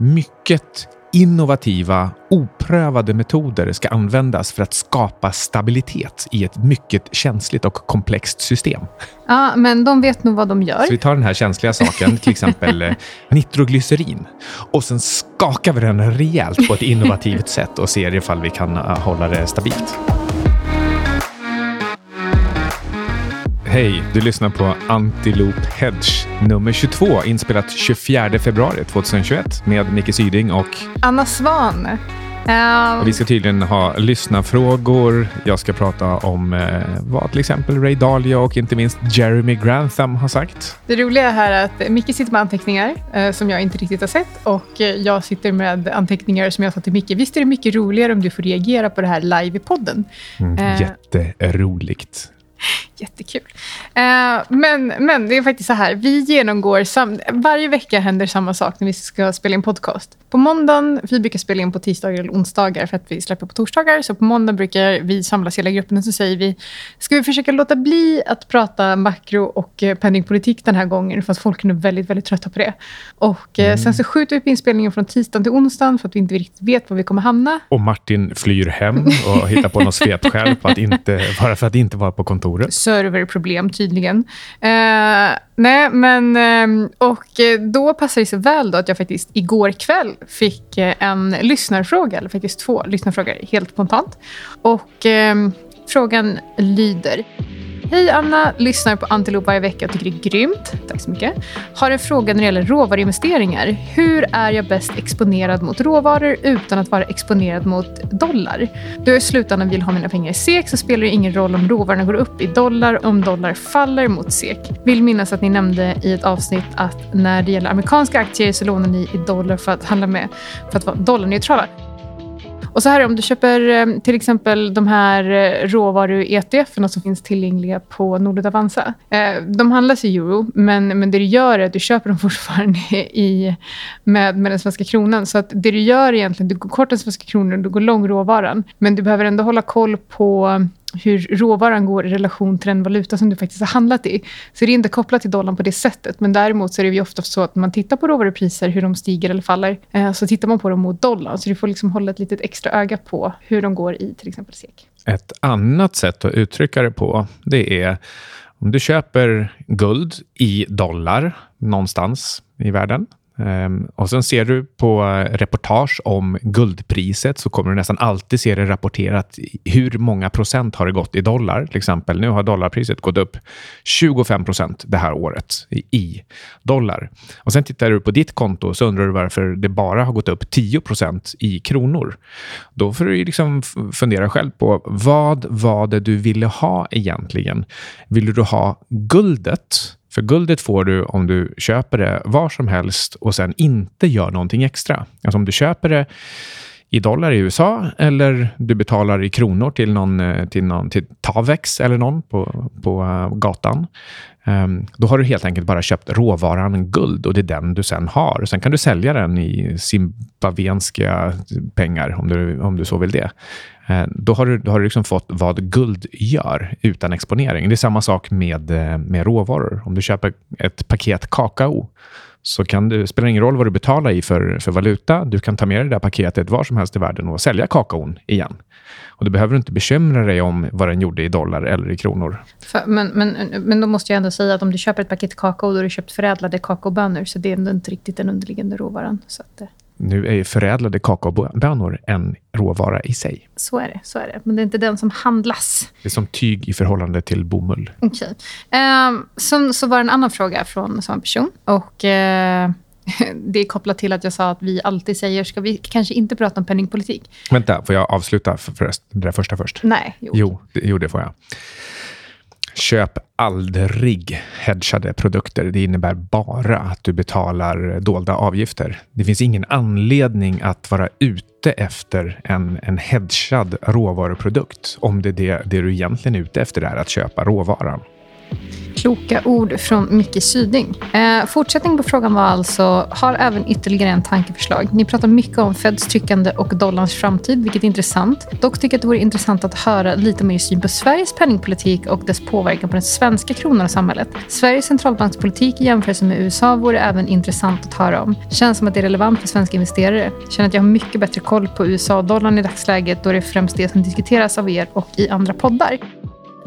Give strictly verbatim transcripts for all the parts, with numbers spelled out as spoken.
mycket innovativa, oprövade metoder ska användas för att skapa stabilitet i ett mycket känsligt och komplext system. Ja, men de vet nog vad de gör. Så vi tar den här känsliga saken, till exempel nitroglycerin, och sen skakar vi den rejält på ett innovativt sätt och ser ifall vi kan hålla det stabilt. Hej, du lyssnar på Antilope Hedge nummer tjugotvå, inspelat tjugofjärde februari tjugohundratjugoett med Micke Syding och Anna Svan. Um... Vi ska tydligen ha lyssnarfrågor. Jag ska prata om eh, vad till exempel Ray Dalio och inte minst Jeremy Grantham har sagt. Det roliga här är att Micke sitter med anteckningar eh, som jag inte riktigt har sett, och eh, jag sitter med anteckningar som jag sa till Micke. Visst är det mycket roligare om du får reagera på det här live i podden? Mm, eh... Jätteroligt. Jättekul. Uh, men, men det är faktiskt så här. Vi genomgår... Sam- varje vecka händer samma sak när vi ska spela in podcast. På måndagen, vi brukar spela in på tisdagar eller onsdagar för att vi släpper på torsdagar. Så på måndag brukar vi samlas hela gruppen och så säger vi, ska vi försöka låta bli att prata makro och penningpolitik den här gången? För att folk är väldigt, väldigt trötta på det. Och mm. sen så skjuter vi på inspelningen från tisdagen till onsdagen för att vi inte riktigt vet var vi kommer hamna. Och Martin flyr hem och hittar på något svet själv för att inte, bara för att inte vara på kontor. Serverproblem tydligen. Eh, nej, men eh, och då passade det så väl då att jag faktiskt igår kväll fick en lyssnarfråga, eller faktiskt två lyssnarfrågor helt spontant. Och eh, frågan lyder: Hej Anna, lyssnar på Antilope varje vecka och tycker det är grymt. Tack så mycket. Har en fråga när det gäller råvaruinvesteringar. Hur är jag bäst exponerad mot råvaror utan att vara exponerad mot dollar? Då i slutändan vill ha mina pengar i S E K, så spelar det ingen roll om råvarorna går upp i dollar, om dollar faller mot S E K. Vill minnas att ni nämnde i ett avsnitt att när det gäller amerikanska aktier så lånar ni i dollar för att handla med, för att vara dollarneutrala. Och så här, om du köper till exempel de här råvaru-E T F-erna som finns tillgängliga på Nordnet Avanza. De handlas i euro, men, men det du gör är att du köper dem fortfarande i, med, med den svenska kronan. Så att det du gör egentligen, du går kort den svenska kronan och du går lång råvaran. Men du behöver ändå hålla koll på hur råvaran går i relation till den valuta som du faktiskt har handlat i. Så det är inte kopplat till dollarn på det sättet. Men däremot så är det ju ofta så att man tittar på råvarupriser, hur de stiger eller faller. Så tittar man på dem mot dollarn. Så du får liksom hålla ett litet extra öga på hur de går i till exempel S E K. Ett annat sätt att uttrycka det på, det är om du köper guld i dollar någonstans i världen. Och sen ser du på reportage om guldpriset, så kommer du nästan alltid se det rapporterat hur många procent har det gått i dollar. Till exempel nu har dollarpriset gått upp tjugofem procent det här året i dollar. Och sen tittar du på ditt konto, så undrar du varför det bara har gått upp tio procent i kronor. Då får du liksom fundera själv på vad var det du ville ha egentligen. Vill du ha guldet? För guldet får du om du köper det var som helst och sen inte gör någonting extra. Alltså om du köper det i dollar i U S A eller du betalar i kronor till någon, till någon, till Tavex eller någon på, på gatan. Då har du helt enkelt bara köpt råvaran guld, och det är den du sen har. Sen kan du sälja den i zimbabwenska pengar om du, om du så vill det. Då har du, då har du liksom fått vad guld gör utan exponering. Det är samma sak med, med råvaror. Om du köper ett paket kakao, så kan du, spelar ingen roll vad du betalar i för, för valuta. Du kan ta med det där paketet var som helst i världen och sälja kakaon igen. Och du behöver inte bekymra dig om vad den gjorde i dollar eller i kronor. För, men, men, men då måste jag ändå säga att om du köper ett paket kakao, då har du köpt förädlade kakaobönor. Så det är ändå inte riktigt den underliggande råvaran. Så att, nu är ju förädlade kakaobönor en råvara i sig. Så är det, så är det. Men det är inte den som handlas. Det är som tyg i förhållande till bomull. Okej. Okay. Um, så, så var det en annan fråga från samma person. Och... Uh... Det är kopplat till att jag sa att vi alltid säger, ska vi kanske inte prata om penningpolitik? Vänta, får jag avsluta förresten, det där första först? Nej. Jo, jo det, jo, det får jag. Köp aldrig hedgade produkter. Det innebär bara att du betalar dolda avgifter. Det finns ingen anledning att vara ute efter en, en hedgad råvaruprodukt om det, det, det du egentligen är ute efter är att köpa råvaran. kloka ord från Micke Syding. Eh, fortsättning på frågan var alltså, har även ytterligare en tankeförslag. Ni pratar mycket om Feds tryckande och dollarns framtid, vilket är intressant. Dock tycker jag att det vore intressant att höra lite mer syn på Sveriges penningpolitik och dess påverkan på den svenska kronan och samhället. Sveriges centralbankspolitik i jämförelse med U S A vore även intressant att höra om. Känns som att det är relevant för svenska investerare. Känner att jag har mycket bättre koll på U S A-dollarn i dagsläget, då det är främst det som diskuteras av er och i andra poddar.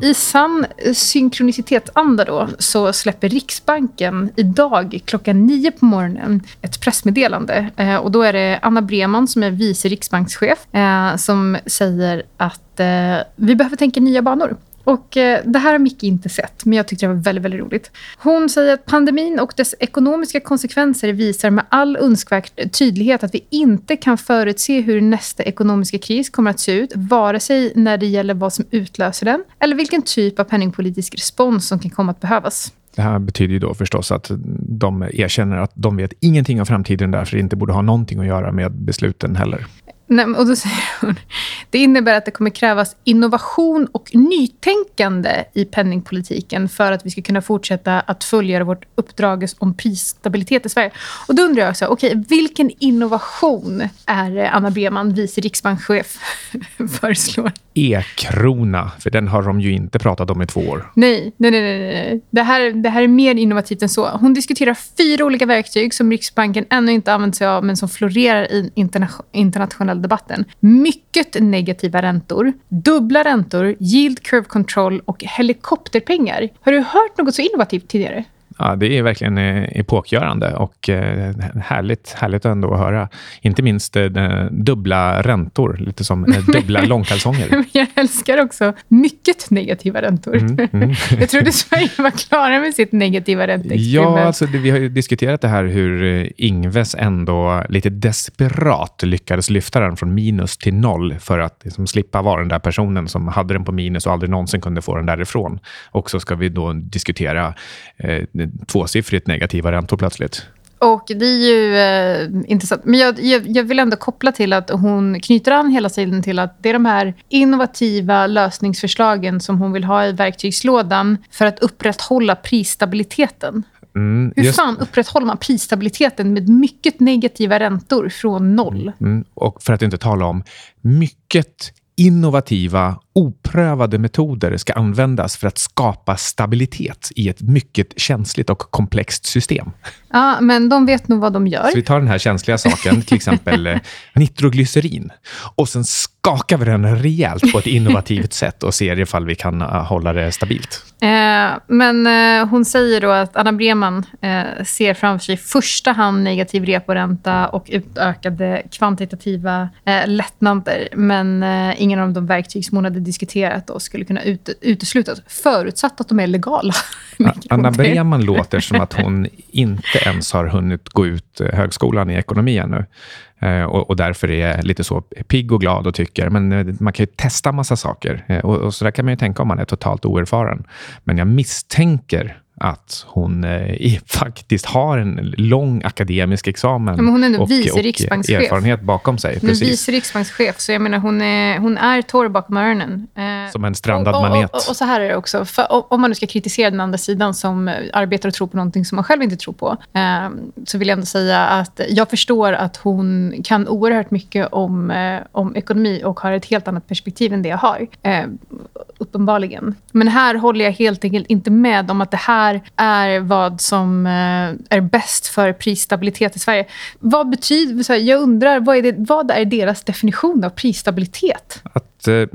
I sann synkronicitetsanda då så släpper Riksbanken idag klockan nio på morgonen ett pressmeddelande. Eh, och då är det Anna Breman som är vice riksbankschef eh, som säger att eh, vi behöver tänka nya banor. Och eh, det här har Micke inte sett, men jag tyckte det var väldigt, väldigt roligt. Hon säger att pandemin och dess ekonomiska konsekvenser visar med all önskvärd tydlighet att vi inte kan förutse hur nästa ekonomiska kris kommer att se ut, vare sig när det gäller vad som utlöser den eller vilken typ av penningpolitisk respons som kan komma att behövas. Det här betyder ju då förstås att de erkänner att de vet ingenting om framtiden, därför inte borde ha någonting att göra med besluten heller. Nej, och då säger hon, det innebär att det kommer krävas innovation och nytänkande i penningpolitiken för att vi ska kunna fortsätta att följa vårt uppdrag om prisstabilitet i Sverige. Och då undrar jag så, okej, okay, vilken innovation är Anna Breman, vice riksbankschef, föreslår? E-krona, för den har de ju inte pratat om i två år. Nej, nej, nej, nej. Det här, det här är mer innovativt än så. Hon diskuterar fyra olika verktyg som Riksbanken ännu inte använt sig av men som florerar i interna- internationell debatten. Mycket negativa räntor, dubbla räntor, yield curve control och helikopterpengar. Har du hört något så innovativt tidigare? Ja, det är verkligen epokgörande och härligt, härligt ändå att höra. Inte minst dubbla räntor, lite som dubbla långkalsonger. Jag älskar också mycket negativa räntor. Mm, mm. Jag trodde Sverige var klara med sitt negativa ränteexperiment. Ja, alltså, vi har ju diskuterat det här hur Ingves ändå lite desperat lyckades lyfta den från minus till noll för att liksom slippa vara den där personen som hade den på minus och aldrig någonsin kunde få den därifrån. Och så ska vi då diskutera eh, tvåsiffrigt negativa räntor plötsligt. Och det är ju eh, intressant. Men jag, jag, jag vill ändå koppla till att hon knyter an hela tiden till att det är de här innovativa lösningsförslagen som hon vill ha i verktygslådan för att upprätthålla prisstabiliteten. Mm, Hur just... fan upprätthåller man prisstabiliteten med mycket negativa räntor från noll? Mm, och för att inte tala om mycket innovativa, oprövade metoder ska användas för att skapa stabilitet i ett mycket känsligt och komplext system. Ja, men de vet nog vad de gör. Så vi tar den här känsliga saken, till exempel nitroglycerin, och sen skakar vi den rejält på ett innovativt sätt och ser ifall vi kan hålla det stabilt. Eh, men eh, hon säger då att Anna Breman eh, ser framför sig i första hand negativ reporänta och utökade kvantitativa eh, lättnader, men eh, ingen av de verktyg som hon hade diskuterat då skulle kunna ut, uteslutas förutsatt att de är legala. Anna Breman låter som att hon inte ens har hunnit gå ut högskolan i ekonomi ännu. Och, och därför är lite så pigg och glad och tycker. Men man kan ju testa massa saker. Och, och så där kan man ju tänka om man är totalt oerfaren. Men jag misstänker att hon eh, faktiskt har en lång akademisk examen. Ja, men hon är nu och, vice riksbankschef. Och erfarenhet bakom sig. Hon är vice riksbankschef, så jag menar hon är, hon är torr bakom öronen. Eh, som en strandad och, och, manet. Och, och, och så här är det också. För, och, om man nu ska kritisera den andra sidan som arbetar och tror på någonting som man själv inte tror på, eh, så vill jag ändå säga att jag förstår att hon kan oerhört mycket om, eh, om ekonomi och har ett helt annat perspektiv än det jag har. Eh, uppenbarligen. Men här håller jag helt enkelt inte med om att det här är vad som är bäst för prisstabilitet i Sverige. Vad betyder, jag undrar, vad är, det, vad är deras definition av prisstabilitet? Att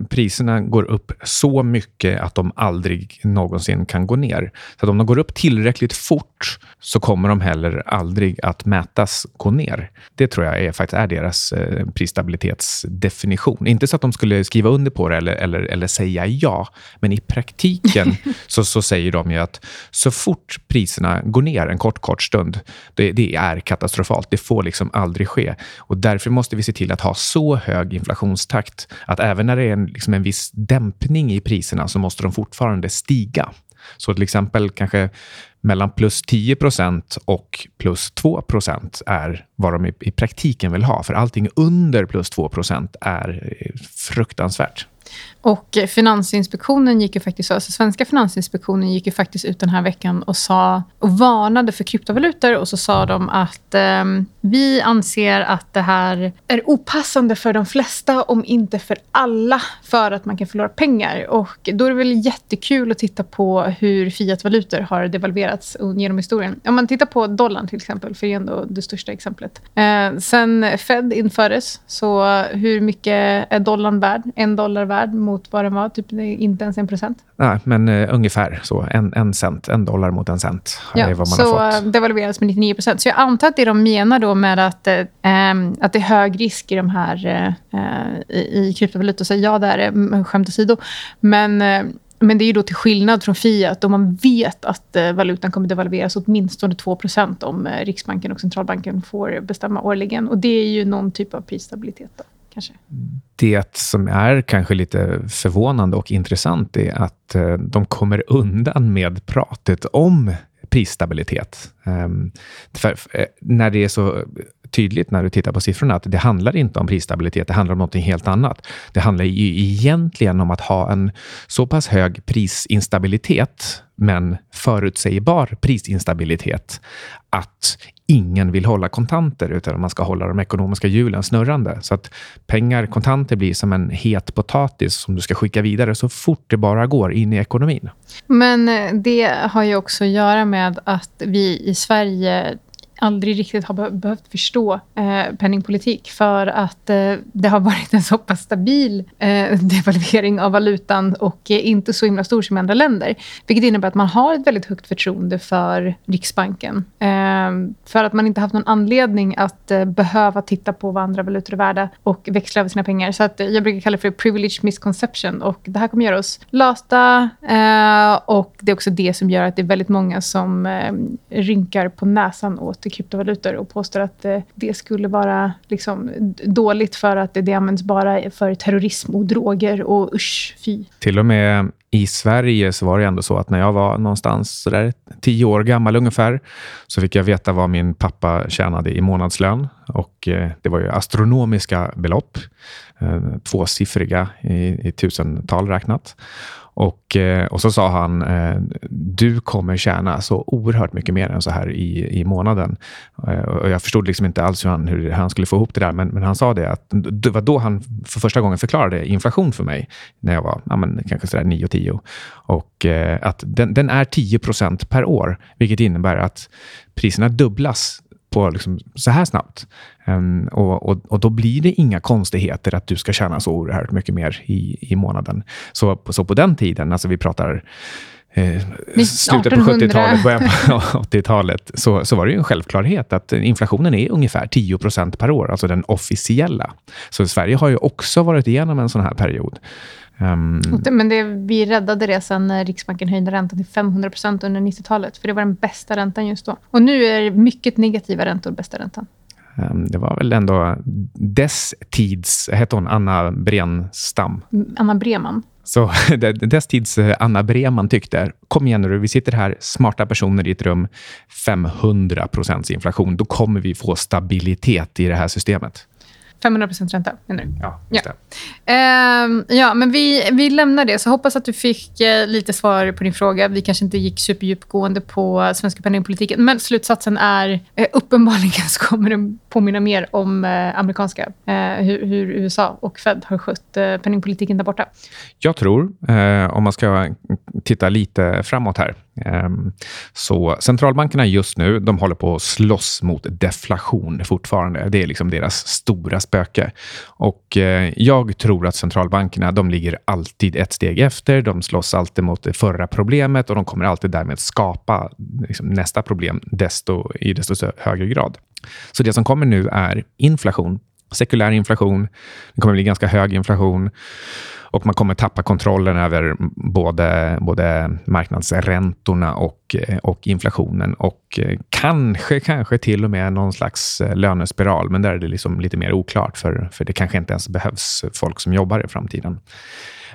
priserna går upp så mycket att de aldrig någonsin kan gå ner. Så att om de går upp tillräckligt fort så kommer de heller aldrig att mätas gå ner. Det tror jag är, faktiskt är deras prisstabilitetsdefinition. Inte så att de skulle skriva under på det eller, eller, eller säga ja, men i praktiken så, så säger de ju att så fort priserna går ner en kort, kort stund, det, det är katastrofalt. Det får liksom aldrig ske. Och därför måste vi se till att ha så hög inflationstakt att även när det är en, liksom en viss dämpning i priserna så måste de fortfarande stiga. Så till exempel kanske mellan plus tio procent och plus två procent är vad de i, i praktiken vill ha. För allting under plus två procent är fruktansvärt. Och Finansinspektionen gick ju faktiskt, alltså svenska Finansinspektionen gick ju faktiskt ut den här veckan och sa och varnade för kryptovalutor, och så sa de att eh, vi anser att det här är opassande för de flesta, om inte för alla, för att man kan förlora pengar. Och då är det väl jättekul att titta på hur fiatvalutor har devalverats genom historien. Om man tittar på dollarn till exempel, för det är ändå det största exemplet. Eh, sen Fed infördes, så hur mycket är dollarn värd? En dollar värd mot vad den var, typ inte ens en procent. Nej, men eh, ungefär så. En, en cent, en dollar mot en cent. Ja, är vad man så har fått. Devalverades med nittionio procent. Så jag antar att det de menar då med att, eh, att det är hög risk i de här eh, i, i kryptovalutor. Så ja, det är skämt åsido. Men, eh, men det är ju då till skillnad från fiat, då man vet att eh, valutan kommer devalveras åtminstone två procent om eh, Riksbanken och centralbanken får bestämma årligen. Och det är ju någon typ av prisstabilitet då. Kanske. Det som är kanske lite förvånande och intressant är att de kommer undan med pratet om prisstabilitet. För när det är så tydligt när du tittar på siffrorna att det handlar inte om prisstabilitet, det handlar om något helt annat. Det handlar ju egentligen om att ha en så pass hög prisinstabilitet, men förutsägbar prisinstabilitet, att ingen vill hålla kontanter, utan man ska hålla de ekonomiska hjulen snurrande. Så att pengar, kontanter blir som en het potatis som du ska skicka vidare så fort det bara går in i ekonomin. Men det har ju också att göra med att vi i Sverige aldrig riktigt har be- behövt förstå eh, penningpolitik, för att eh, det har varit en så pass stabil eh, devalvering av valutan och eh, inte så himla stor som andra länder. Vilket innebär att man har ett väldigt högt förtroende för Riksbanken. Eh, för att man inte haft någon anledning att eh, behöva titta på vad andra valutor är värda och växla över sina pengar. Så att, eh, jag brukar kalla det för privilege misconception, och det här kommer göra oss lata eh, och det är också det som gör att det är väldigt många som eh, rynkar på näsan åt kryptovalutor och påstår att eh, det skulle vara liksom dåligt för att det används bara för terrorism och droger och usch, fy. Till och med i Sverige så var det ändå så att när jag var någonstans så där tio år gammal ungefär, så fick jag veta vad min pappa tjänade i månadslön, och eh, det var ju astronomiska belopp, eh, tvåsiffriga i, i tusental räknat. Och, och så sa han, du kommer tjäna så oerhört mycket mer än så här i, i månaden. Och jag förstod liksom inte alls hur han, hur han skulle få ihop det där. Men, men han sa det, att det var då han för första gången förklarade inflation för mig. När jag var ja, men, kanske sådär nio tio. Och att den, den är tio procent per år. Vilket innebär att priserna dubblas på liksom så här snabbt. Um, och, och, och då blir det inga konstigheter att du ska tjäna så oerhört mycket mer i, i månaden. Så, så på den tiden, alltså vi pratar eh, slutet på sjuttiotalet, början på åttiotalet, så, så var det ju en självklarhet att inflationen är ungefär tio procent per år, alltså den officiella. Så Sverige har ju också varit igenom en sån här period. Um, Men det, vi räddade det sen när Riksbanken höjde räntan till femhundra procent under nittiotalet, för det var den bästa räntan just då. Och nu är det mycket negativa räntor bästa räntan. Det var väl ändå dess tids, hette hon Anna Brenstam. Anna Breman. Så dess tids Anna Breman tyckte, kom igen nu, vi sitter här, smarta personer i ett rum, femhundra procent inflation. Då kommer vi få stabilitet i det här systemet. femhundra procent ränta, menar du? Ja, just det. Ja. Uh, ja, men vi, vi lämnar det. Så hoppas att du fick uh, lite svar på din fråga. Vi kanske inte gick superdjupgående på svenska penningpolitiken. Men slutsatsen är, uh, uppenbarligen så kommer den påminna mer om uh, amerikanska. Uh, hur, hur U S A och Fed har skött uh, penningpolitiken där borta. Jag tror, uh, om man ska titta lite framåt här. Så centralbankerna just nu, de håller på att slåss mot deflation fortfarande. Det är liksom deras stora spöke. Och jag tror att centralbankerna, de ligger alltid ett steg efter. De slåss alltid mot det förra problemet, och de kommer alltid därmed skapa liksom nästa problem desto, i desto högre grad. Så det som kommer nu är inflation. Sekulär inflation, det kommer bli ganska hög inflation, och man kommer tappa kontrollen över både, både marknadsräntorna och, och inflationen, och kanske, kanske till och med någon slags lönespiral, men där är det liksom lite mer oklart, för, för det kanske inte ens behövs folk som jobbar i framtiden.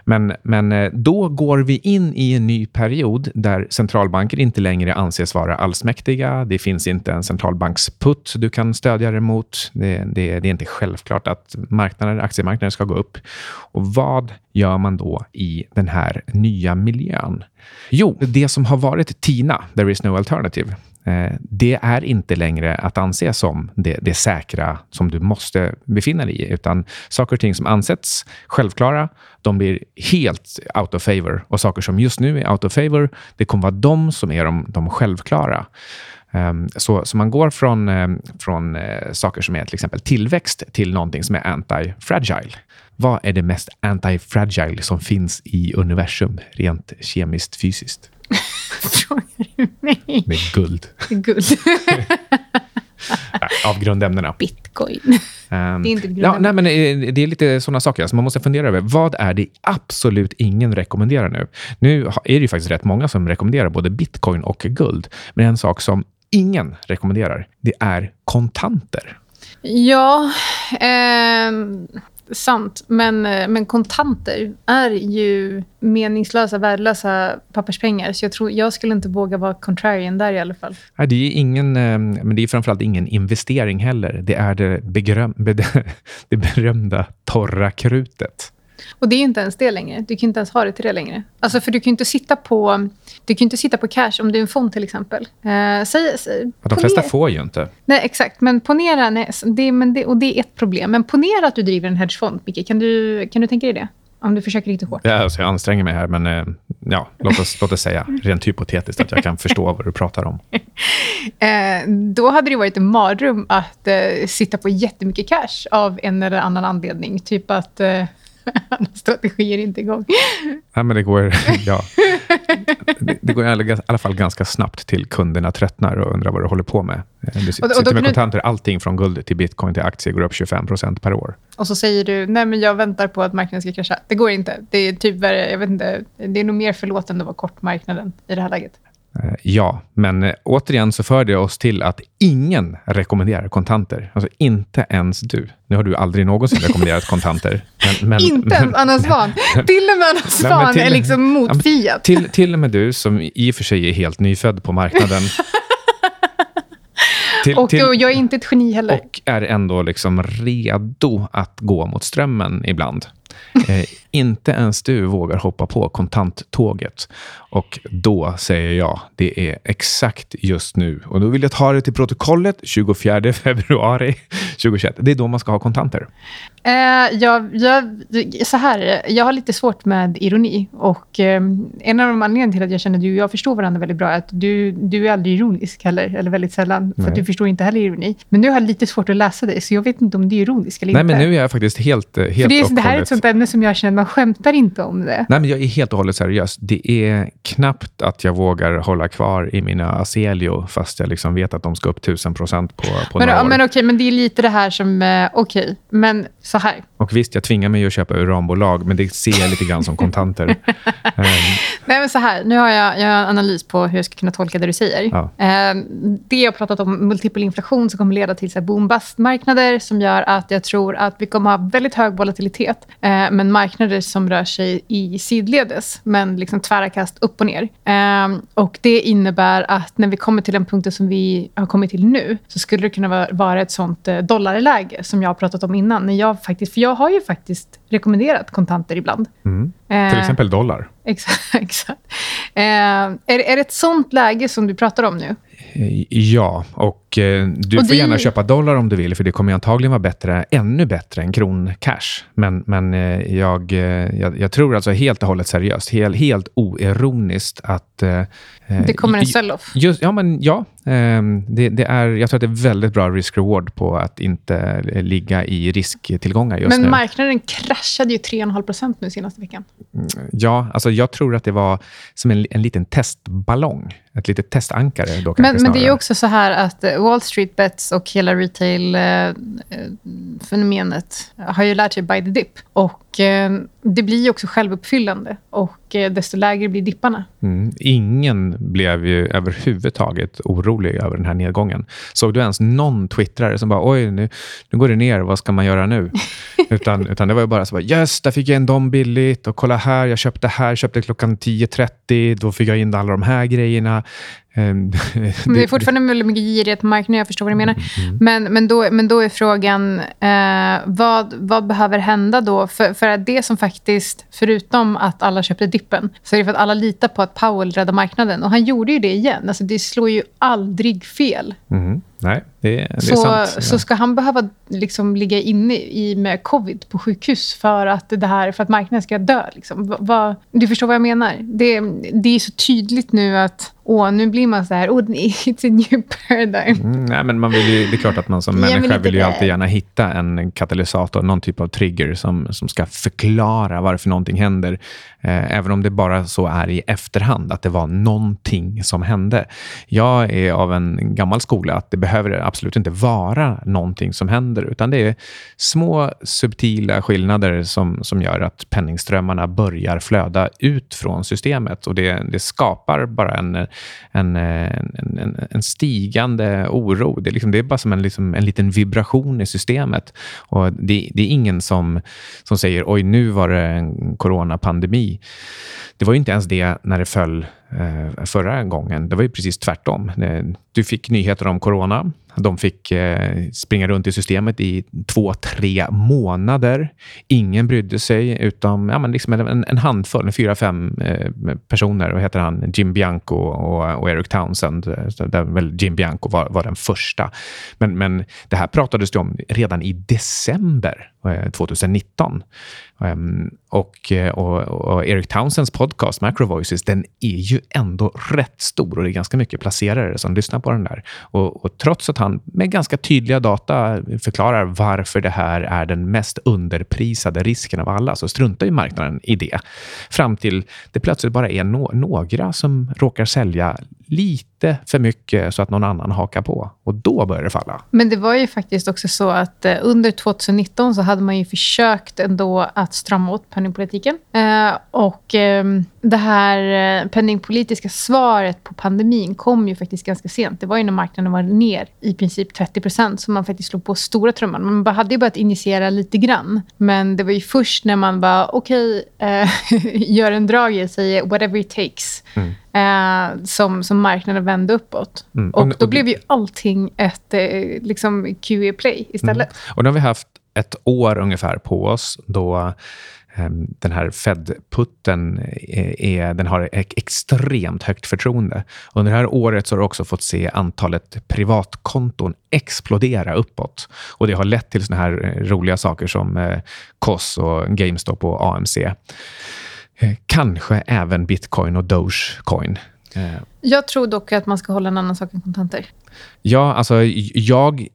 Men, men då går vi in i en ny period där centralbanker inte längre anses vara allsmäktiga. Det finns inte en centralbanksputt du kan stödja dig mot. Det, det, det är inte självklart att marknaden, aktiemarknaden ska gå upp. Och vad gör man då i den här nya miljön? Jo, det som har varit TINA, there is no alternative. Det är inte längre att anse som det, det säkra som du måste befinna dig i, utan saker och ting som ansetts självklara, de blir helt out of favor, och saker som just nu är out of favor, det kommer vara de som är de, de självklara. Så, så man går från, från saker som är till exempel tillväxt till någonting som är anti-fragile. Vad är det mest anti-fragile som finns i universum rent kemiskt, fysiskt? Frågar du mig? Det är guld. Det är guld. Av grundämnena. Bitcoin. Um, det är inte ett grundämne. Ja, nej, men det är lite sådana saker. Alltså man måste fundera över, vad är det absolut ingen rekommenderar nu? Nu är det ju faktiskt rätt många som rekommenderar både bitcoin och guld. Men en sak som ingen rekommenderar, det är kontanter. Ja, eh, sant. Men, men kontanter är ju meningslösa, värdelösa papperspengar. Så jag tror, jag skulle inte våga vara contrarian där i alla fall. Nej, det är ingen, men det är framförallt ingen investering heller. Det är det, begröm, det berömda torra krutet. Och det är inte ens det längre. Du kan inte ens ha det till det längre. Alltså, för du kan ju inte sitta på, du kan inte sitta på cash om du är en fond till exempel. Eh, säg, säg, de flesta får ju inte. Nej, exakt. Men ponera, nej, det, men det, och det är ett problem. Men ponera att du driver en hedgefond, Micke. Kan du, kan du tänka dig det? Om du försöker riktigt hårt. Ja, alltså jag anstränger mig här, men ja, låt oss, låt oss säga rent hypotetiskt att jag kan förstå vad du pratar om. Eh, då hade det varit en mardröm att eh, sitta på jättemycket cash av en eller annan anledning. Typ att... Eh, strategier inte igång. Nej, men det går, ja. Det, det går i alla fall ganska snabbt till kunderna tröttnar och undrar vad du håller på med. Du sitter och, och då med kontanter, du... allting från guld till bitcoin till aktier går upp tjugofem procent per år. Och så säger du, nej men jag väntar på att marknaden ska krascha. Det går inte. Det är typ, jag vet inte, det är nog mer förlåtande att vara kort marknaden i det här läget. Ja, men återigen så för det oss till att ingen rekommenderar kontanter. Alltså inte ens du. Nu har du aldrig någonsin rekommenderat kontanter. Men, men, inte men, ens Anna Svan. Till och med Anna Svan men till, är liksom mot Fiat. Till, till och med du som i och för sig är helt nyfödd på marknaden. Till, och till, jag är inte ett geni heller. Och är ändå liksom redo att gå mot strömmen ibland. Eh, inte ens du vågar hoppa på kontanttåget. Och då säger jag, det är exakt just nu. Och då vill jag ta det till protokollet tjugofjärde februari tjugohundratjugoett. Det är då man ska ha kontanter. Eh, jag, jag, så här, jag har lite svårt med ironi. Och eh, en av de anledningarna till att jag känner att du och jag förstår varandra väldigt bra är att du, du är aldrig ironisk heller. Eller väldigt sällan. För att du förstår inte heller ironi. Men nu har jag lite svårt att läsa dig. Så jag vet inte om det är ironisk eller Nej, inte. Nej, men nu är jag faktiskt helt, helt för det, är, det här är ett sånt ämne som jag känner att man skämtar inte om det. Nej, men jag är helt och hållet seriös. Det är knappt att jag vågar hålla kvar i mina Aselio fast jag liksom vet att de ska upp tusen procent på, på men, några år. Men okej, men det är lite det här som, okej, okay, men så här. Och visst, jag tvingar mig att köpa uranbolag, men det ser jag lite grann som kontanter. um. Nej, men så här, nu har jag, jag har en analys på hur jag ska kunna tolka det du säger. Ja. Um, det jag har pratat om, multipel inflation som kommer leda till så här boom-bust-marknader som gör att jag tror att vi kommer ha väldigt hög volatilitet, uh, men marknader som rör sig i sidledes, men liksom tvära kast upp och ner. Um, och det innebär att när vi kommer till den punkten som vi har kommit till nu, så skulle det kunna vara ett sånt dollarläge som jag har pratat om innan. När jag faktiskt, för jag har ju faktiskt rekommenderat kontanter ibland. Mm. Eh, till exempel dollar. Exakt. exakt. Eh, är, är det ett sånt läge som du pratar om nu? Ja, och eh, du och får det... gärna köpa dollar om du vill, för det kommer antagligen vara bättre, ännu bättre än kroncash. Men, men eh, jag, jag, jag tror alltså helt och hållet seriöst, helt, helt oironiskt att... Eh, det kommer en sell-off. Just, ja, men ja. Eh, det, det är, jag tror att det är väldigt bra risk-reward på att inte ligga i risktillgångar just men nu. Men marknaden kraschade ju tre komma fem procent nu senaste veckan. Ja, alltså jag tror att det var som en, en liten testballong. Ett litet testankare då kanske men, men det är ju också så här att Wall Street Bets och hela retail eh, fenomenet har ju lärt sig by the dip. Och eh, det blir ju också självuppfyllande. Och eh, desto lägre blir dipparna. Mm. Ingen blev ju överhuvudtaget orolig över den här nedgången. Såg du ens någon twittrare som bara oj, nu, nu går det ner, vad ska man göra nu? utan, utan det var ju bara så bara, yes, där fick jag en dom billigt. Och kolla här, jag köpte här, köpte klockan tio trettio. Då fick jag in alla de här grejerna. Men det är fortfarande väldigt mycket girighet på marknaden, jag förstår vad du menar. Mm. Men, men, då, men då är frågan, eh, vad, vad behöver hända då? För, för att det som faktiskt, förutom att alla köpte dippen, så är det för att alla litar på att Powell räddar marknaden. Och han gjorde ju det igen. Alltså det slår ju aldrig fel. Mm. Nej, det, det så, är sant. Så ska han behöva liksom ligga inne i med covid på sjukhus för att, det här, för att marknaden ska dö? Liksom. Va, va, du förstår vad jag menar. Det, det är så tydligt nu att åh, nu blir man så här, åh, it's a new paradigm. Mm, nej, men man vill ju, det är klart att man som människa vill ju det. Alltid gärna hitta en katalysator, någon typ av trigger som, som ska förklara varför någonting händer. Eh, även om det bara så är i efterhand att det var någonting som hände. Jag är av en gammal skola att det behövs behöver det absolut inte vara någonting som händer, utan det är små subtila skillnader som, som gör att penningströmmarna börjar flöda ut från systemet, och det, det skapar bara en, en, en, en stigande oro. Det är, liksom, det är bara som en, liksom, en liten vibration i systemet, och det, det är ingen som, som säger oj, nu var det en coronapandemi. Det var ju inte ens det när det föll förra gången. Det var ju precis tvärtom. Du fick nyheter om corona. De fick springa runt i systemet i två, tre månader. Ingen brydde sig, utom ja, men liksom en, en handfull, en fyra, fem personer. Vad heter han? Jim Bianco och, och Eric Townsend. Där väl Jim Bianco var, var den första. Men, men det här pratades det om redan i december tjugonitton. Och, och, och Eric Townsends podcast Macro Voices, den är ju ändå rätt stor, och det är ganska mycket placerare som lyssnar på den där. Och, och trots att han med ganska tydliga data förklarar varför det här är den mest underprisade risken av alla, så struntar ju marknaden i det. Fram till det plötsligt bara är no- några som råkar sälja lite för mycket så att någon annan hakar på. Och då börjar det falla. Men det var ju faktiskt också så att under tjugonitton så hade man ju försökt ändå att strama åt penningpolitiken. Eh, och eh, det här penningpolitiska svaret på pandemin kom ju faktiskt ganska sent. Det var ju när marknaden var ner i princip trettio procent, så man faktiskt slog på stora trumman. Man bara hade ju börjat initiera lite grann. Men det var ju först när man bara okej, okay, eh, gör en drag och säger whatever it takes. Mm. Eh, som, som marknaden vände uppåt. Mm. Och, och, och då och blev ju allting ett eh, liksom Q E-play istället. Mm. Och då har vi haft ett år ungefär på oss då eh, den här Fed-putten är, är, den har ett extremt högt förtroende. Under det här året så har du också fått se antalet privatkonton explodera uppåt. Och det har lett till såna här roliga saker som eh, Costco och GameStop och A M C. Kanske även bitcoin och dogecoin. Jag tror dock att man ska hålla en annan sak än kontanter. Ja, alltså jag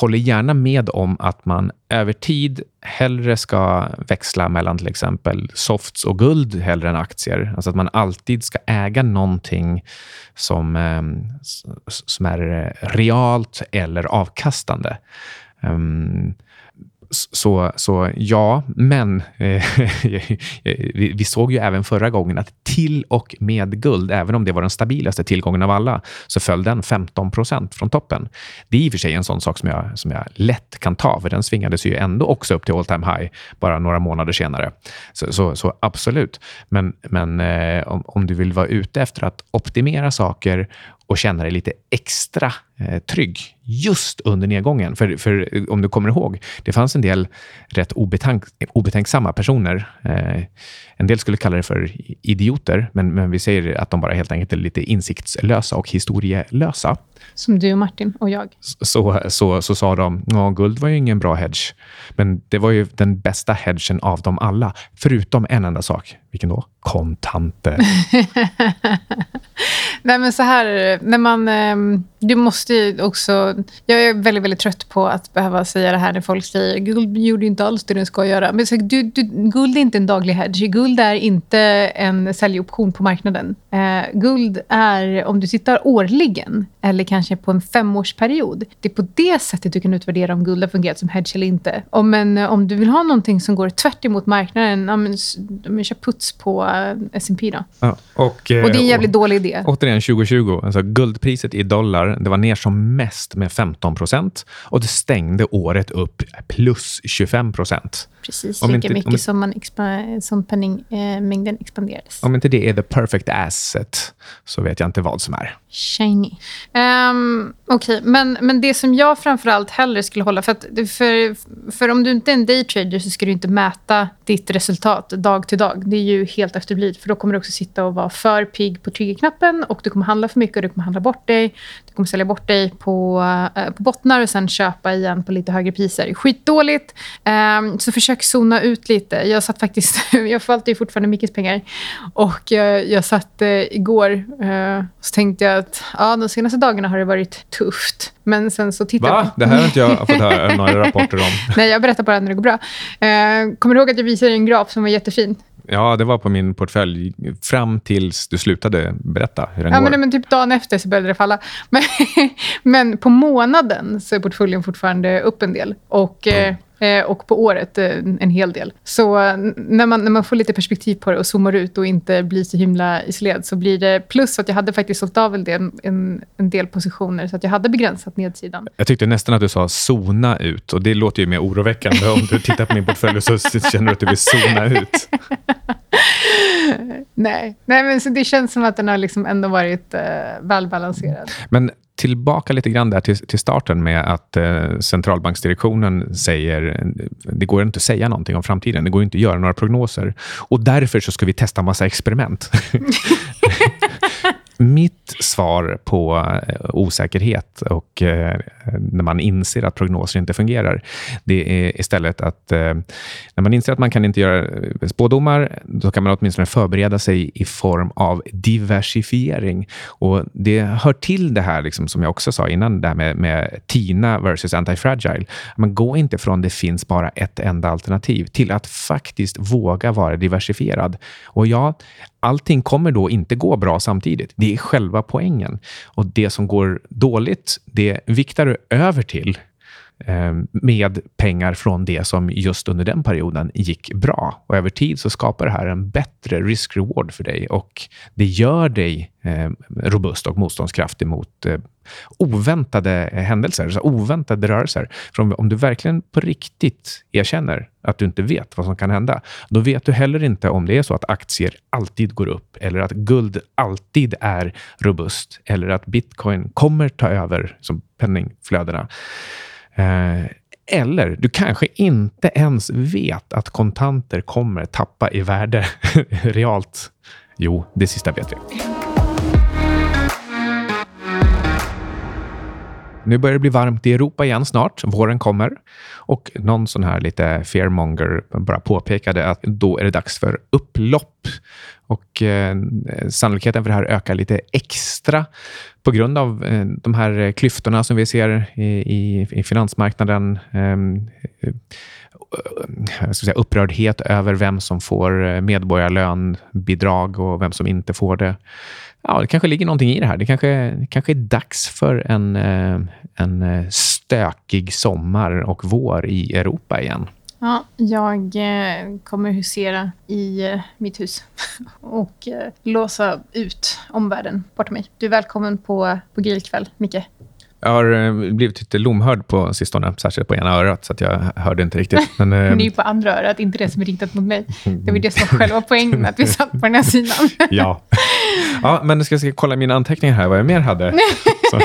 håller gärna med om att man över tid hellre ska växla mellan till exempel softs och guld hellre än aktier. Alltså att man alltid ska äga någonting som, som är realt eller avkastande. Um, Så, så ja, men eh, vi, vi såg ju även förra gången att till och med guld, även om det var den stabilaste tillgången av alla, så föll den femton procent från toppen. Det är i och för sig en sån sak som jag, som jag lätt kan ta, för den svingades ju ändå också upp till all time high bara några månader senare. Så, så, så absolut. Men, men eh, om, om du vill vara ute efter att optimera saker och känna dig lite extra eh, trygg just under nedgången. För, för om du kommer ihåg, det fanns en del rätt obetank, obetänksamma personer. Eh, en del skulle kalla det för idioter, men, men vi säger att de bara helt enkelt är lite insiktslösa och historielösa. Som du och Martin och jag. Så, så, så, så sa de, ja, guld var ju ingen bra hedge. Men det var ju den bästa hedgen av dem alla. Förutom en enda sak. Vilken då? Kontanter. Nej, men så här, när man, du måste ju också, jag är väldigt, väldigt trött på att behöva säga det här när folk säger guld gjorde inte alls det den ska göra. Men så, du, du, guld är inte en daglig hedge, guld är inte en säljoption på marknaden. Eh, guld är, om du tittar årligen eller kanske på en femårsperiod, det är på det sättet du kan utvärdera om guld har fungerat som hedge eller inte. Om, en, om du vill ha någonting som går tvärt emot marknaden, ja, men, men kör puts på S and P då. Ja, och, och det är en jävligt och, dålig idé. Återigen tjugo tjugo, alltså guldpriset i dollar, det var ner som mest med femton procent och det stängde året upp plus tjugofem procent. Precis, om lika inte, mycket om, som, man expa, som penningmängden eh, expanderades. Om inte det är the perfect asset så vet jag inte vad som är. Shiny. Um, Okej, okay. men, men det som jag framförallt hellre skulle hålla, för, att, för, för om du inte är en daytrader så ska du inte mäta ditt resultat dag till dag. Det är ju helt efterblivet, för då kommer du också sitta och vara för pigg på triggerknappen och du kommer handla för mycket och du kommer handla bort dig. Du kommer sälja bort dig på, äh, på bottnar och sen köpa igen på lite högre priser. Skitdåligt. Um, så försök zona ut lite. Jag satt faktiskt, jag förvaltar ju fortfarande Mickes pengar och jag, jag satt äh, igår äh, så tänkte jag att ja, de senaste dagarna har det varit tufft. Men sen så tittar Va? Det här har inte jag fått höra några rapporter om. Nej, jag berättar bara när det går bra. Eh, kommer du ihåg att jag visade en graf som var jättefin? Ja, det var på min portfölj fram tills du slutade berätta hur den ja, går. Men, men typ dagen efter så började det falla. Men, men på månaden så är portföljen fortfarande upp en del. Och... Mm. Eh, och på året en hel del. Så när man, när man får lite perspektiv på det och zoomar ut och inte blir så himla isolerad så blir det plus att jag hade faktiskt sålt av en del, en, en del positioner så att jag hade begränsat nedsidan. Jag tyckte nästan att du sa zona ut och det låter ju mer oroväckande om du tittar på min portfölj och så känner du att du vill zona ut. Nej, Nej men så det känns som att den har liksom ändå varit eh, välbalanserad. Men tillbaka lite grann där till, till starten med att eh, centralbanksdirektionen säger det går inte att säga någonting om framtiden, det går inte att göra några prognoser och därför så ska vi testa massa experiment. Mitt svar på osäkerhet och eh, när man inser att prognoser inte fungerar, det är istället att eh, när man inser att man kan inte göra spådomar, då kan man åtminstone förbereda sig i form av diversifiering. Och det hör till det här liksom, som jag också sa innan, det här med, med TINA versus antifragile. Man går inte från det finns bara ett enda alternativ till att faktiskt våga vara diversifierad. Och ja, allting kommer då inte gå bra samtidigt. Det är själva poängen. Och det som går dåligt, det viktar du över till eh, med pengar från det som just under den perioden gick bra. Och över tid så skapar det här en bättre risk-reward för dig. Och det gör dig eh, robust och motståndskraftig mot eh, oväntade händelser, så oväntade rörelser. För om, om du verkligen på riktigt erkänner att du inte vet vad som kan hända, då vet du heller inte om det är så att aktier alltid går upp eller att guld alltid är robust eller att bitcoin kommer ta över som penningflödena. Eh, eller du kanske inte ens vet att kontanter kommer tappa i värde realt. Jo, det sista vet vi. Nu börjar det bli varmt i Europa igen snart. Våren kommer. Och någon sån här lite fearmonger bara påpekade att då är det dags för upplopp. Och eh, sannolikheten för det här ökar lite extra på grund av eh, de här klyftorna som vi ser i, i, i finansmarknaden. Eh, jag ska säga, upprördhet över vem som får medborgarlön, bidrag och vem som inte får det. Ja, det kanske ligger någonting i det här. Det kanske, kanske är dags för en, en stökig sommar och vår i Europa igen. Ja, jag kommer husera i mitt hus och låsa ut omvärlden bortom mig. Du är välkommen på, på grillkväll, Micke. Jag har blivit lite lomhörd på sistone, särskilt på ena örat, så att jag hörde inte riktigt. Men, men det är ju på andra örat, inte det som är riktat mot mig. Det var det som var själva poängen med att vi satt på den här sidan. Ja, ja men nu ska jag kolla mina anteckningar här, vad jag mer hade som,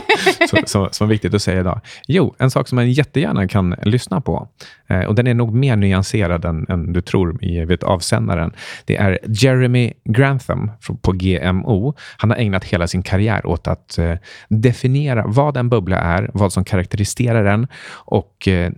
som, som, som är viktigt att säga idag. Jo, en sak som man jättegärna kan lyssna på, och den är nog mer nyanserad än, än du tror i vet, avsändaren. Det är Jeremy Grantham på G M O. Han har ägnat hela sin karriär åt att definiera vad en bubbla är, vad som karaktäriserar den och eh,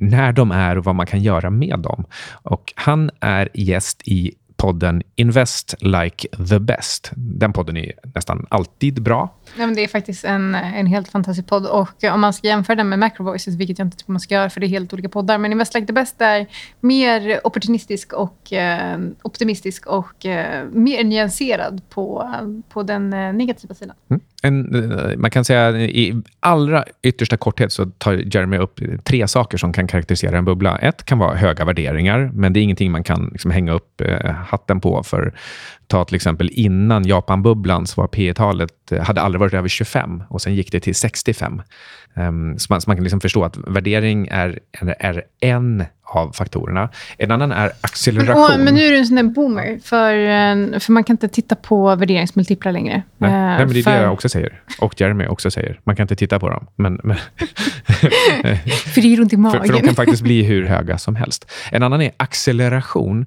när de är och vad man kan göra med dem. Och han är gäst i podden Invest Like The Best. Den podden är nästan alltid bra. Ja, men det är faktiskt en, en helt fantastisk podd. Och om man ska jämföra den med Macro Voices, vilket jag inte tycker man ska göra för det är helt olika poddar. Men Invest Like The Best är mer opportunistisk och eh, optimistisk och eh, mer nyanserad på, på den eh, negativa sidan. Mm. En, man kan säga i allra yttersta korthet så tar Jeremy upp tre saker som kan karaktärisera en bubbla. Ett kan vara höga värderingar, men det är ingenting man kan liksom hänga upp eh, hatten på. För ta till exempel innan Japan-bubblan så var P E-talet eh, hade aldrig varit över tjugofem och sen gick det till sextiofem. Um, så, man, så man kan liksom förstå att värdering är, är, är en av faktorerna. En annan är acceleration. Men, åh, men nu är du en sån där boomer. För, för man kan inte titta på värderingsmultiplar längre. Nej, uh, nej men det är för... det jag också säger. Och Jeremy också säger. Man kan inte titta på dem. Men, men för det är runt i magen. För, för de kan faktiskt bli hur höga som helst. En annan är acceleration.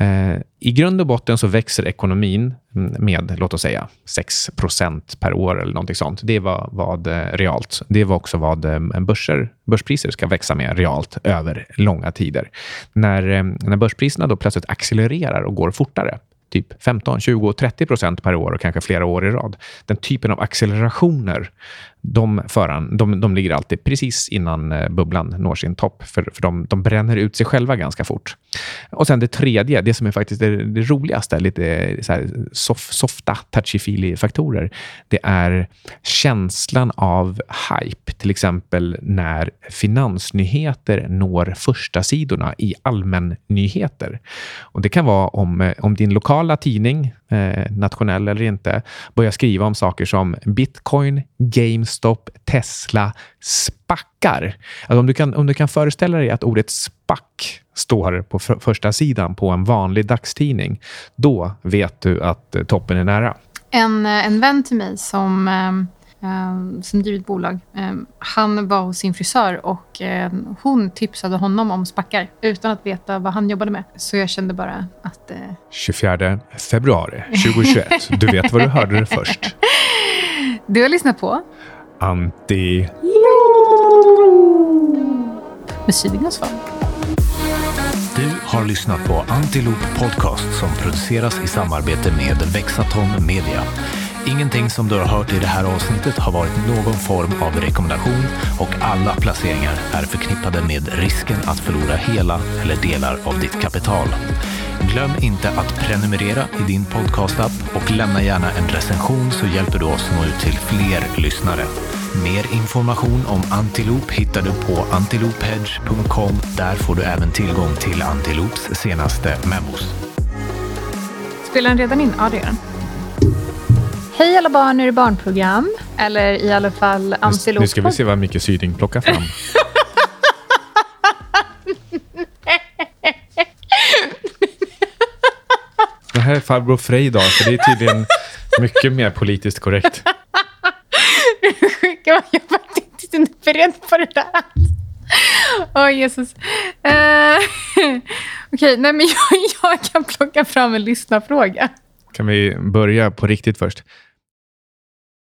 Uh, I grund och botten så växer ekonomin med, låt oss säga, sex procent per år eller någonting sånt. Det var vad realt. Det var också vad börser, börspriser ska växa med realt över långa tider. När, när börspriserna då plötsligt accelererar och går fortare, typ femton, tjugo, trettio procent per år och kanske flera år i rad. Den typen av accelerationer, de, föran, de, de ligger alltid precis innan bubblan når sin topp. För, för de, de bränner ut sig själva ganska fort. Och sen det tredje, det som är faktiskt det, det roligaste, lite så här soft, softa, touchy-feely-faktorer. Det är känslan av hype. Till exempel när finansnyheter når första sidorna i allmännyheter. Och det kan vara om, om din lokala tidning, eh, nationell eller inte, börjar skriva om saker som Bitcoin, Games, GameStop, Tesla, spackar. Alltså om, du kan, om du kan föreställa dig att ordet spack står på f- första sidan på en vanlig dagstidning, då vet du att toppen är nära. En, en vän till mig som, eh, som drivit bolag, eh, han var hos sin frisör och eh, hon tipsade honom om spackar utan att veta vad han jobbade med. Så jag kände bara att... Eh... tjugofjärde februari tjugohundratjugoett. Du vet vad du hörde det först. Du har lyssnat på Antilope med Sydingås fan. Du har lyssnat på Antilope Podcast som produceras i samarbete med Växatom Media. Ingenting som du har hört i det här avsnittet har varit någon form av rekommendation och alla placeringar är förknippade med risken att förlora hela eller delar av ditt kapital. Glöm inte att prenumerera i din podcastapp och lämna gärna en recension så hjälper du oss nå ut till fler lyssnare. Mer information om Antilope hittar du på antilope hedge punkt com. Där får du även tillgång till Antilopes senaste memos. Spelar den redan in? Ja, det gör den. Hej alla barn, är det barnprogram? Eller i alla fall Antilope. Nu ska vi se vad mycket Syding plockar fram. Det här är farbror Frejdal, för det är tydligen mycket mer politiskt korrekt. Jag var faktiskt inte beredd på det där. Åh oh, Jesus. Uh, Okej, okay, nej men jag, jag kan plocka fram en lyssnarfråga. Kan vi börja på riktigt först?